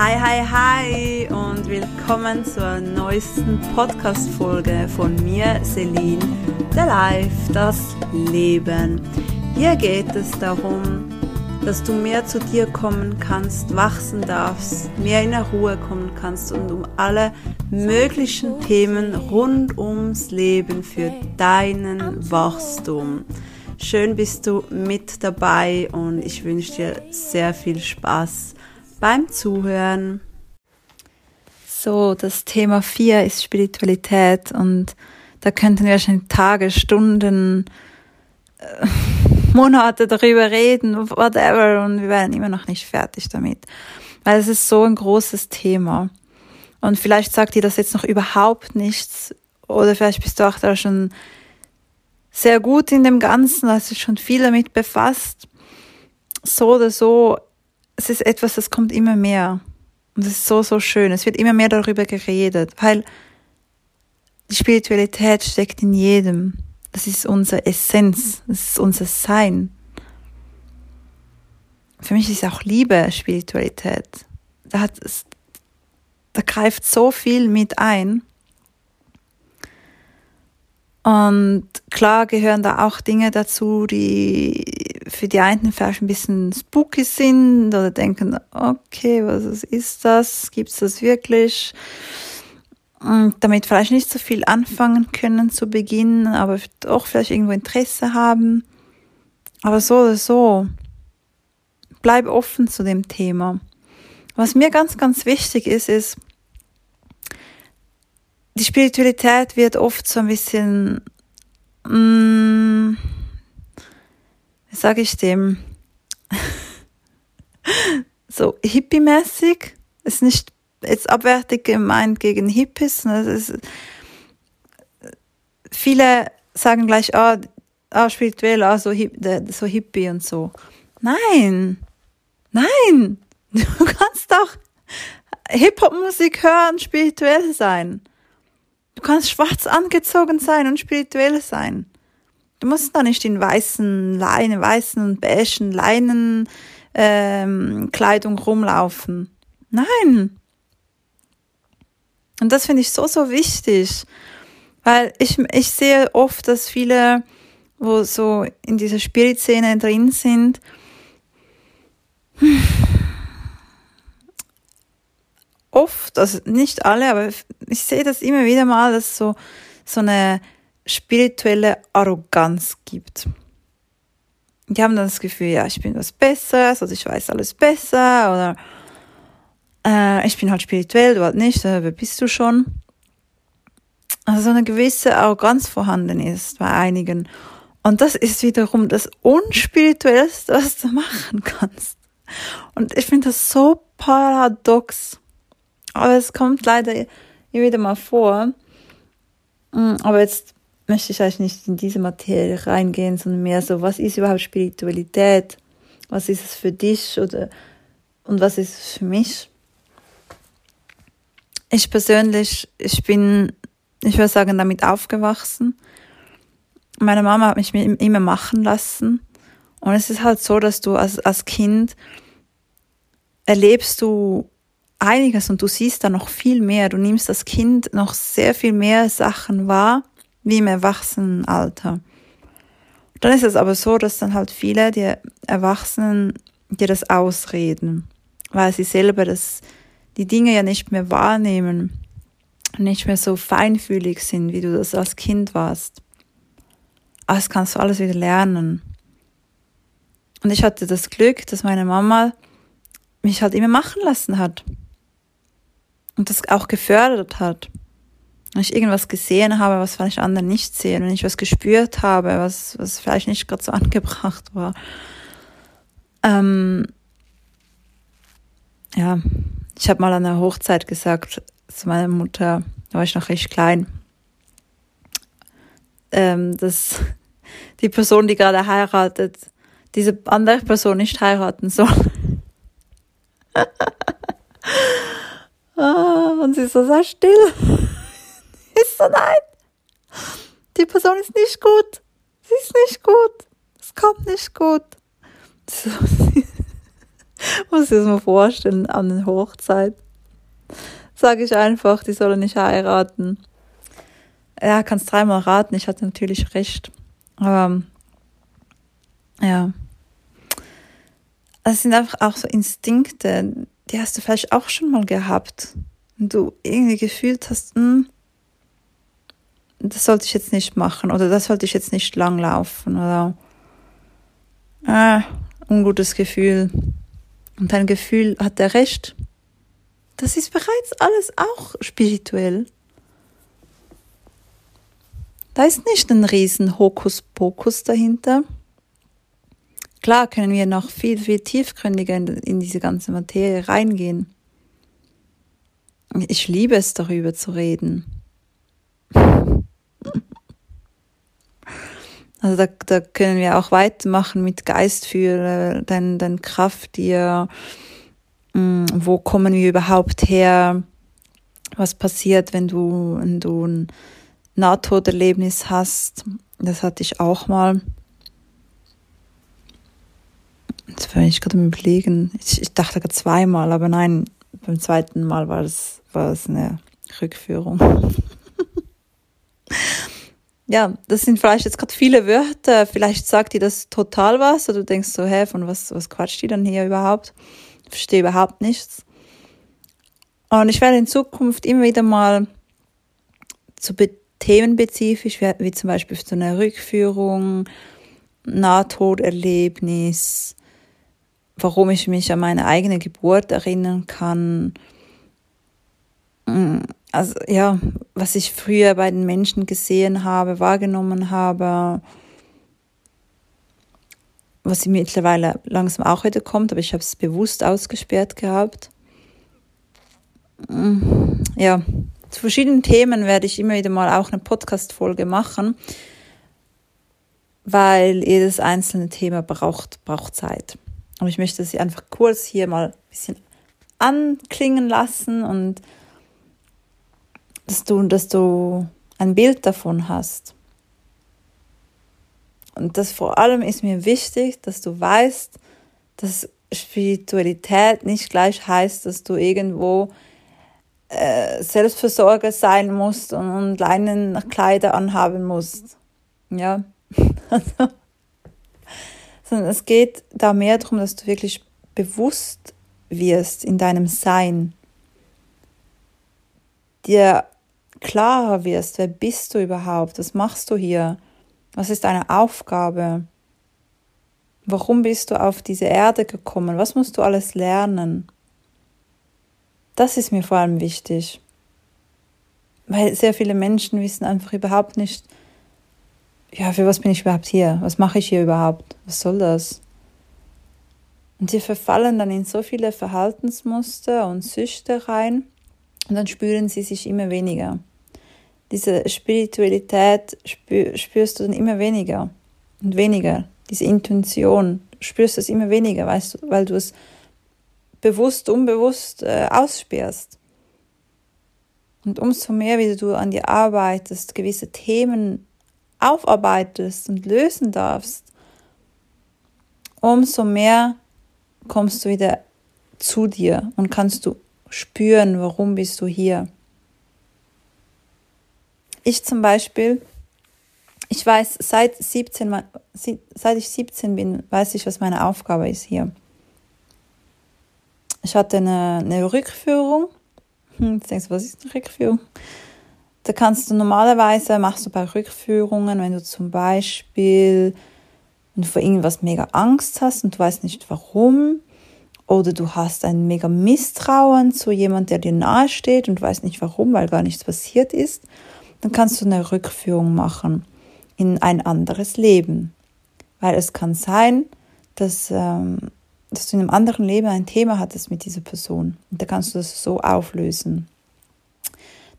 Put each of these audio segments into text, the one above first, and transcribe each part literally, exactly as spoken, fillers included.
Hi, hi, hi und willkommen zur neuesten Podcast-Folge von mir, Celine, The Life, das Leben. Hier geht es darum, dass du mehr zu dir kommen kannst, wachsen darfst, mehr in der Ruhe kommen kannst und um alle möglichen Themen rund ums Leben für deinen Wachstum. Schön bist du mit dabei und ich wünsche dir sehr viel Spaß beim Zuhören. So, das Thema vier ist Spiritualität und da könnten wir schon Tage, Stunden, äh, Monate darüber reden, whatever, und wir wären immer noch nicht fertig damit, weil es ist so ein großes Thema und vielleicht sagt dir das jetzt noch überhaupt nichts oder vielleicht bist du auch da schon sehr gut in dem Ganzen, hast dich schon viel damit befasst, so oder so. Es ist etwas, das kommt immer mehr und es ist so, so schön. Es wird immer mehr darüber geredet, weil die Spiritualität steckt in jedem. Das ist unsere Essenz, das ist unser Sein. Für mich ist auch Liebe Spiritualität. Da, hat es, da greift so viel mit ein. Und klar gehören da auch Dinge dazu, die für die einen vielleicht ein bisschen spooky sind oder denken, okay, was ist das? Gibt es das wirklich? Und damit vielleicht nicht so viel anfangen können zu Beginn, aber auch vielleicht irgendwo Interesse haben. Aber so oder so, bleib offen zu dem Thema. Was mir ganz, ganz wichtig ist, ist, die Spiritualität wird oft so ein bisschen, mm, wie sage ich dem, so hippie-mäßig. Ist nicht jetzt abwertig gemeint gegen Hippies. Ne? Ist, viele sagen gleich, ah, oh, oh, spirituell, oh, so, so hippie und so. Nein, nein, du kannst doch Hip-Hop-Musik hören, spirituell sein. Du kannst schwarz angezogen sein und spirituell sein. Du musst da nicht in weißen Leinen, weißen und beigen Leinen ähm, Kleidung rumlaufen. Nein. Und das finde ich so, so wichtig. Weil ich, ich sehe oft, dass viele, wo so in dieser Spiritszene drin sind, oft, also nicht alle, aber ich sehe das immer wieder mal, dass es so, so eine spirituelle Arroganz gibt. Die haben dann das Gefühl, ja, ich bin was Besseres, also ich weiß alles besser, oder äh, ich bin halt spirituell, du halt nicht, oder wer bist du schon? Also eine gewisse Arroganz vorhanden ist bei einigen. Und das ist wiederum das Unspirituellste, was du machen kannst. Und ich finde das so paradox. Aber es kommt leider immer wieder mal vor. Aber jetzt möchte ich eigentlich nicht in diese Materie reingehen, sondern mehr so, was ist überhaupt Spiritualität? Was ist es für dich oder und was ist es für mich? Ich persönlich, ich bin, ich würde sagen, damit aufgewachsen. Meine Mama hat mich immer machen lassen. Und es ist halt so, dass du als, als Kind erlebst du einiges und du siehst da noch viel mehr. Du nimmst als Kind noch sehr viel mehr Sachen wahr, wie im Erwachsenenalter. Dann ist es aber so, dass dann halt viele, die Erwachsenen, dir das ausreden, weil sie selber das, die Dinge ja nicht mehr wahrnehmen, nicht mehr so feinfühlig sind, wie du das als Kind warst. Aber das kannst du alles wieder lernen. Und ich hatte das Glück, dass meine Mama mich halt immer machen lassen hat. Und das auch gefördert hat. Wenn ich irgendwas gesehen habe, was vielleicht andere nicht sehen, wenn ich was gespürt habe, was, was vielleicht nicht gerade so angebracht war. Ähm, ja, ich habe mal an der Hochzeit gesagt zu meiner Mutter, da war ich noch recht klein, ähm, dass die Person, die gerade heiratet, diese andere Person nicht heiraten soll. Und sie ist so sehr still. Ist so, nein, die Person ist nicht gut. Sie ist nicht gut. Es kommt nicht gut. So, sie, Muss ich es mir vorstellen, an der Hochzeit. Sage ich einfach, die sollen nicht heiraten. Ja, kannst dreimal raten, ich hatte natürlich recht. Aber, ja. Das sind einfach auch so Instinkte, die hast du vielleicht auch schon mal gehabt. Und du irgendwie gefühlt hast, mh, das sollte ich jetzt nicht machen oder das sollte ich jetzt nicht langlaufen oder äh, ungutes Gefühl. Und dein Gefühl hat er recht. Das ist bereits alles auch spirituell. Da ist nicht ein riesen Hokuspokus dahinter. Klar können wir noch viel, viel tiefgründiger in, in diese ganze Materie reingehen. Ich liebe es, darüber zu reden. Also da, da können wir auch weitermachen mit Geist für dein, dein Kraft, dir, wo kommen wir überhaupt her, was passiert, wenn du, wenn du ein Nahtoderlebnis hast. Das hatte ich auch mal. Jetzt war ich gerade am Überlegen. Ich, ich dachte gerade zweimal, aber nein, beim zweiten Mal war es war es eine Rückführung. Ja, das sind vielleicht jetzt gerade viele Wörter. Vielleicht sagt dir das total was oder du denkst so, hä, von was, was quatscht die dann hier überhaupt? Ich verstehe überhaupt nichts. Und ich werde in Zukunft immer wieder mal zu be- themenbezifisch, wie, wie zum Beispiel zu einer Rückführung, Nahtoderlebnis, warum ich mich an meine eigene Geburt erinnern kann. Also ja, was ich früher bei den Menschen gesehen habe, wahrgenommen habe, was mir mittlerweile langsam auch wieder kommt, aber ich habe es bewusst ausgesperrt gehabt. Ja, zu verschiedenen Themen werde ich immer wieder mal auch eine Podcast-Folge machen, weil jedes einzelne Thema braucht, braucht Zeit. Aber ich möchte sie einfach kurz hier mal ein bisschen anklingen lassen und dass du, dass du ein Bild davon hast. Und das vor allem ist mir wichtig, dass du weißt, dass Spiritualität nicht gleich heißt, dass du irgendwo äh, Selbstversorger sein musst und, und Leinenkleider anhaben musst. Ja, also... sondern es geht da mehr darum, dass du wirklich bewusst wirst in deinem Sein. Dir klarer wirst, wer bist du überhaupt, was machst du hier, was ist deine Aufgabe, warum bist du auf diese Erde gekommen, was musst du alles lernen. Das ist mir vor allem wichtig, weil sehr viele Menschen wissen einfach überhaupt nicht, ja, für was bin ich überhaupt hier? Was mache ich hier überhaupt? Was soll das? Und die verfallen dann in so viele Verhaltensmuster und Süchte rein und dann spüren sie sich immer weniger. Diese Spiritualität spür, spürst du dann immer weniger und weniger. Diese Intention spürst du es immer weniger, weißt du, weil du es bewusst, unbewusst äh, aussperrst. Und umso mehr, wie du an dir arbeitest, gewisse Themen aufarbeitest und lösen darfst, umso mehr kommst du wieder zu dir und kannst du spüren, warum bist du hier. Ich zum Beispiel, ich weiß, seit siebzehn, seit ich siebzehn bin, weiß ich, was meine Aufgabe ist hier. Ich hatte eine, eine Rückführung. Jetzt denkst du, was ist eine Rückführung? Da kannst du normalerweise, machst du bei Rückführungen, wenn du zum Beispiel wenn du vor irgendwas mega Angst hast und du weißt nicht warum, oder du hast ein mega Misstrauen zu jemandem, der dir nahe steht und weißt nicht warum, weil gar nichts passiert ist, dann kannst du eine Rückführung machen in ein anderes Leben. Weil es kann sein, dass, ähm, dass du in einem anderen Leben ein Thema hattest mit dieser Person. Und da kannst du das so auflösen.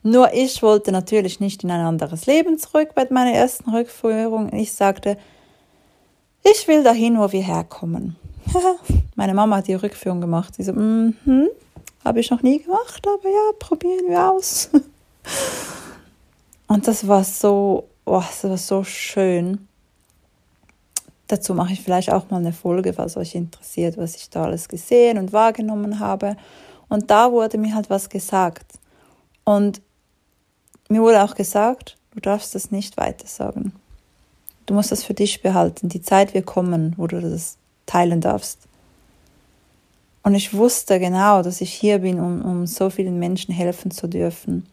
Nur ich wollte natürlich nicht in ein anderes Leben zurück bei meiner ersten Rückführung. Ich sagte, ich will dahin, wo wir herkommen. Meine Mama hat die Rückführung gemacht. Sie so, mhm, habe ich noch nie gemacht, aber ja, probieren wir aus. Und das war so, oh, das war so schön, Dazu mache ich vielleicht auch mal eine Folge, falls euch interessiert, was ich da alles gesehen und wahrgenommen habe. Und da wurde mir halt was gesagt. Und mir wurde auch gesagt, du darfst das nicht weitersagen. Du musst das für dich behalten. Die Zeit wird kommen, wo du das teilen darfst. Und ich wusste genau, dass ich hier bin, um, um so vielen Menschen helfen zu dürfen.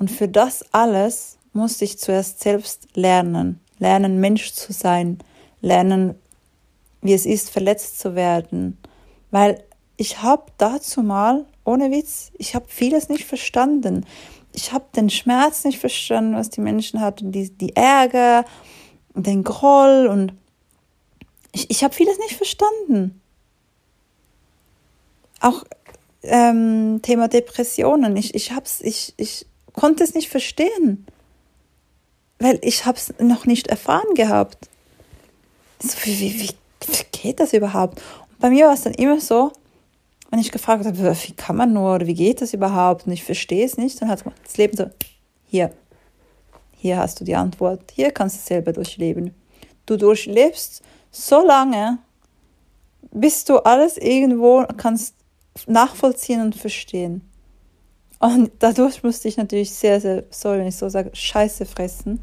Und für das alles musste ich zuerst selbst lernen. Lernen, Mensch zu sein. Lernen, wie es ist, verletzt zu werden. Weil ich habe dazu mal, ohne Witz, ich habe vieles nicht verstanden. Ich habe den Schmerz nicht verstanden, was die Menschen hatten, die, die Ärger, den Groll. Und ich, ich habe vieles nicht verstanden. Auch ähm, Thema Depressionen. Ich, ich, hab's, ich, ich konnte es nicht verstehen, weil ich habe es noch nicht erfahren gehabt. So, wie, wie, wie geht das überhaupt? Und bei mir war es dann immer so, wenn ich gefragt habe, wie kann man nur oder wie geht das überhaupt und ich verstehe es nicht, dann hat das Leben so, hier, hier hast du die Antwort, hier kannst du es selber durchleben. Du durchlebst so lange, bis du alles irgendwo kannst nachvollziehen und verstehen. Und dadurch musste ich natürlich sehr, sehr, sorry, wenn ich so sage, Scheiße fressen,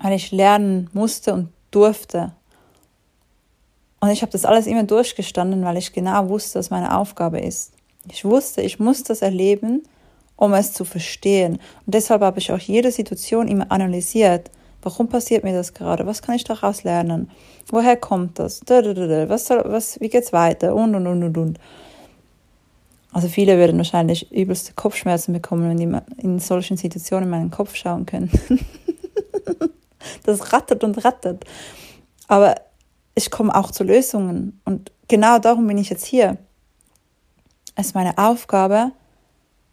weil ich lernen musste und durfte. Und ich habe das alles immer durchgestanden, weil ich genau wusste, was meine Aufgabe ist. Ich wusste, ich muss das erleben, um es zu verstehen. Und deshalb habe ich auch jede Situation immer analysiert. Warum passiert mir das gerade? Was kann ich daraus lernen? Woher kommt das? Was soll, was, wie geht's weiter? Und, und, und, und, und. Also viele würden wahrscheinlich übelste Kopfschmerzen bekommen, wenn die in solchen Situationen in meinen Kopf schauen können. Das rattert und rattert. Aber ich komme auch zu Lösungen. Und genau darum bin ich jetzt hier. Es ist meine Aufgabe,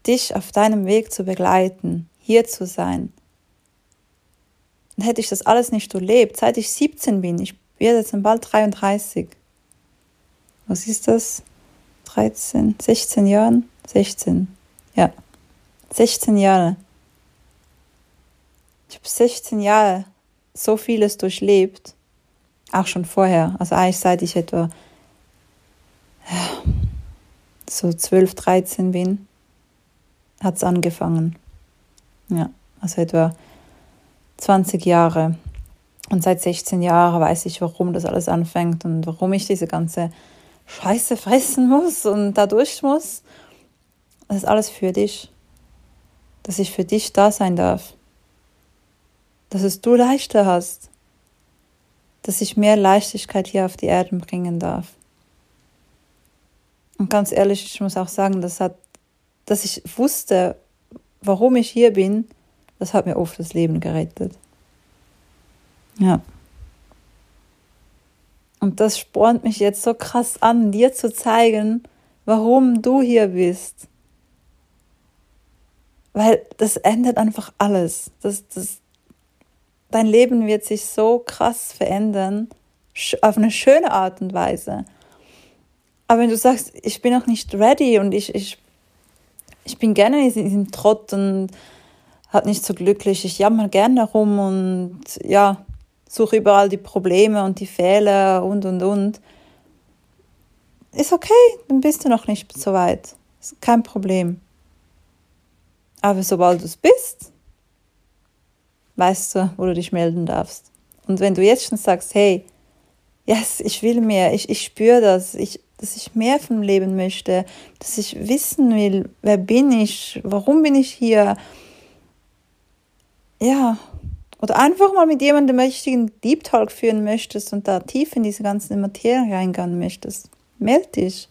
dich auf deinem Weg zu begleiten, hier zu sein. Und hätte ich das alles nicht erlebt, seit ich siebzehn bin, ich werde jetzt bald dreiunddreißig. Was ist das? dreizehn, sechzehn Jahren? sechzehn, ja. sechzehn Jahre. Ich habe sechzehn Jahre so vieles durchlebt. Auch schon vorher. Also eigentlich seit ich etwa ja, so zwölf, dreizehn bin, hat es angefangen. Ja, also etwa zwanzig Jahre. Und seit sechzehn Jahren weiß ich, warum das alles anfängt und warum ich diese ganze Scheiße fressen muss und da durch muss. Das ist alles für dich. Dass ich für dich da sein darf. Dass es du leichter hast. Dass ich mehr Leichtigkeit hier auf die Erde bringen darf. Und ganz ehrlich, ich muss auch sagen, das hat, dass ich wusste, warum ich hier bin, das hat mir oft das Leben gerettet. Ja. Und das spornt mich jetzt so krass an, dir zu zeigen, warum du hier bist. Weil das ändert einfach alles. Das, das, dein Leben wird sich so krass verändern, auf eine schöne Art und Weise. Aber wenn du sagst, ich bin noch nicht ready und ich, ich, ich bin gerne in diesem Trott und halt nicht so glücklich, ich jammer gerne rum und ja, suche überall die Probleme und die Fehler und, und, und. Ist okay, dann bist du noch nicht so weit. Ist kein Problem. Aber sobald du es bist, weißt du, wo du dich melden darfst. Und wenn du jetzt schon sagst, hey, yes, ich will mehr, ich, ich spüre das, ich, dass ich mehr vom Leben möchte, dass ich wissen will, wer bin ich, warum bin ich hier, ja, oder einfach mal mit jemandem richtigen Deep Talk führen möchtest und da tief in diese ganzen Materie reingehen möchtest, melde dich.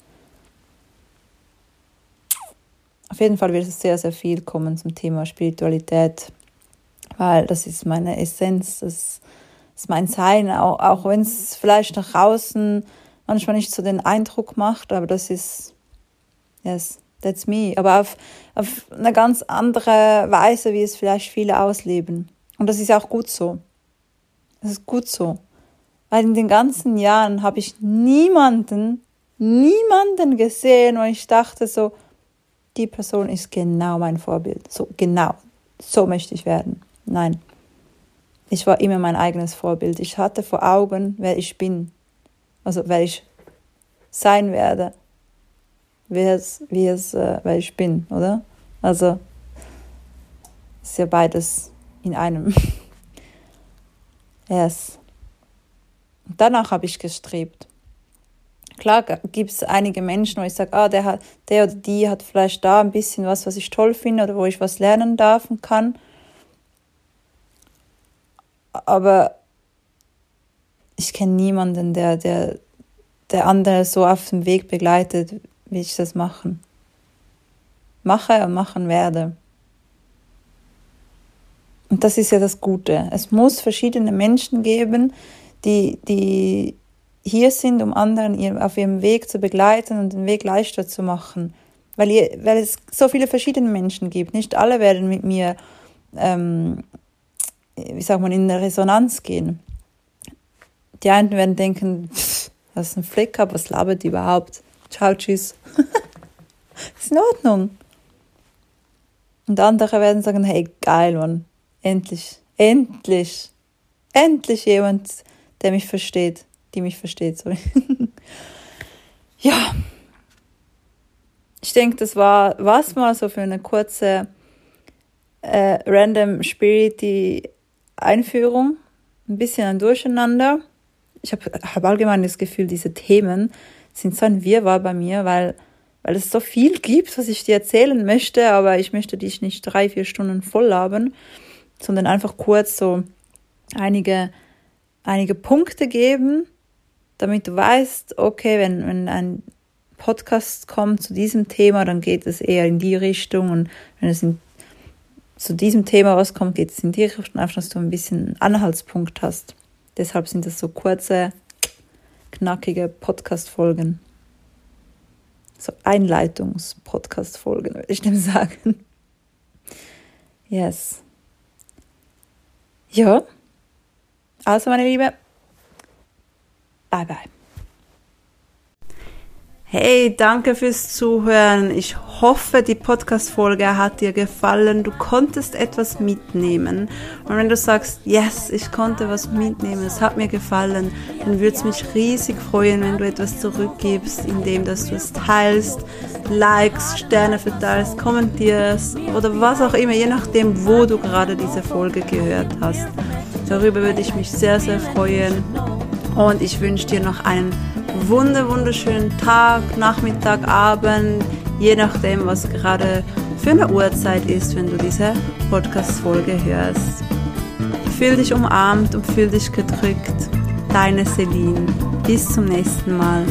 Auf jeden Fall wird es sehr, sehr viel kommen zum Thema Spiritualität, weil das ist meine Essenz, das ist mein Sein, auch, auch wenn es vielleicht nach außen manchmal nicht so den Eindruck macht, aber das ist, yes, that's me, aber auf, auf eine ganz andere Weise, wie es vielleicht viele ausleben. Und das ist auch gut so. Das ist gut so. Weil in den ganzen Jahren habe ich niemanden, niemanden gesehen, wo ich dachte so, die Person ist genau mein Vorbild. So, genau, so möchte ich werden. Nein. ich war immer mein eigenes Vorbild. Ich hatte vor Augen, wer ich bin, also wer ich sein werde, wer es, wie es, äh, wer ich bin, oder? Also ist ja beides in einem. Yes. Und danach habe ich gestrebt. Klar gibt es einige Menschen, wo ich sage, ah, der hat, der oder die hat vielleicht da ein bisschen was, was ich toll finde oder wo ich was lernen darf und kann. Aber ich kenne niemanden, der, der, der andere so auf dem Weg begleitet, wie ich das machen. Mache und machen werde. Und das ist ja das Gute. Es muss verschiedene Menschen geben, die, die hier sind, um anderen auf ihrem Weg zu begleiten und den Weg leichter zu machen. Weil, ihr, weil es so viele verschiedene Menschen gibt. Nicht alle werden mit mir, ähm, wie sagt man, in eine Resonanz gehen. Die einen werden denken, pff, das ist ein Flick, aber was labert die überhaupt? Ciao, tschüss. Ist in Ordnung. Und andere werden sagen, hey, geil, Mann. Endlich, endlich, endlich jemand, der mich versteht, die mich versteht, sorry. Ja, ich denke, das war es mal so für eine kurze äh, Random Spirit-Einführung. Ein bisschen ein Durcheinander. Ich habe hab allgemein das Gefühl, diese Themen sind so ein Wirrwarr bei mir, weil, weil es so viel gibt, was ich dir erzählen möchte, aber ich möchte dich nicht drei, vier Stunden voll labern, sondern einfach kurz so einige, einige Punkte geben, damit du weißt, okay, wenn, wenn ein Podcast kommt zu diesem Thema, dann geht es eher in die Richtung, und wenn es in, zu diesem Thema was kommt, geht es in die Richtung, einfach, dass du ein bisschen Anhaltspunkt hast. Deshalb sind das so kurze, knackige Podcast-Folgen. So Einleitungs-Podcast-Folgen, würde ich dem sagen. Yes. Ja, also meine Liebe, bye bye. Hey, danke fürs Zuhören. Ich hoffe, die Podcast-Folge hat dir gefallen. Du konntest etwas mitnehmen. Und wenn du sagst, yes, ich konnte was mitnehmen, es hat mir gefallen, dann würde es mich riesig freuen, wenn du etwas zurückgibst, indem dass du es teilst, Likes, Sterne verteilst, kommentierst oder was auch immer, je nachdem, wo du gerade diese Folge gehört hast. Darüber würde ich mich sehr, sehr freuen, und ich wünsche dir noch einen wunder, wunderschönen Tag, Nachmittag, Abend, je nachdem, was gerade für eine Uhrzeit ist, wenn du diese Podcast-Folge hörst. Fühl dich umarmt und fühl dich gedrückt. Deine Celine. Bis zum nächsten Mal.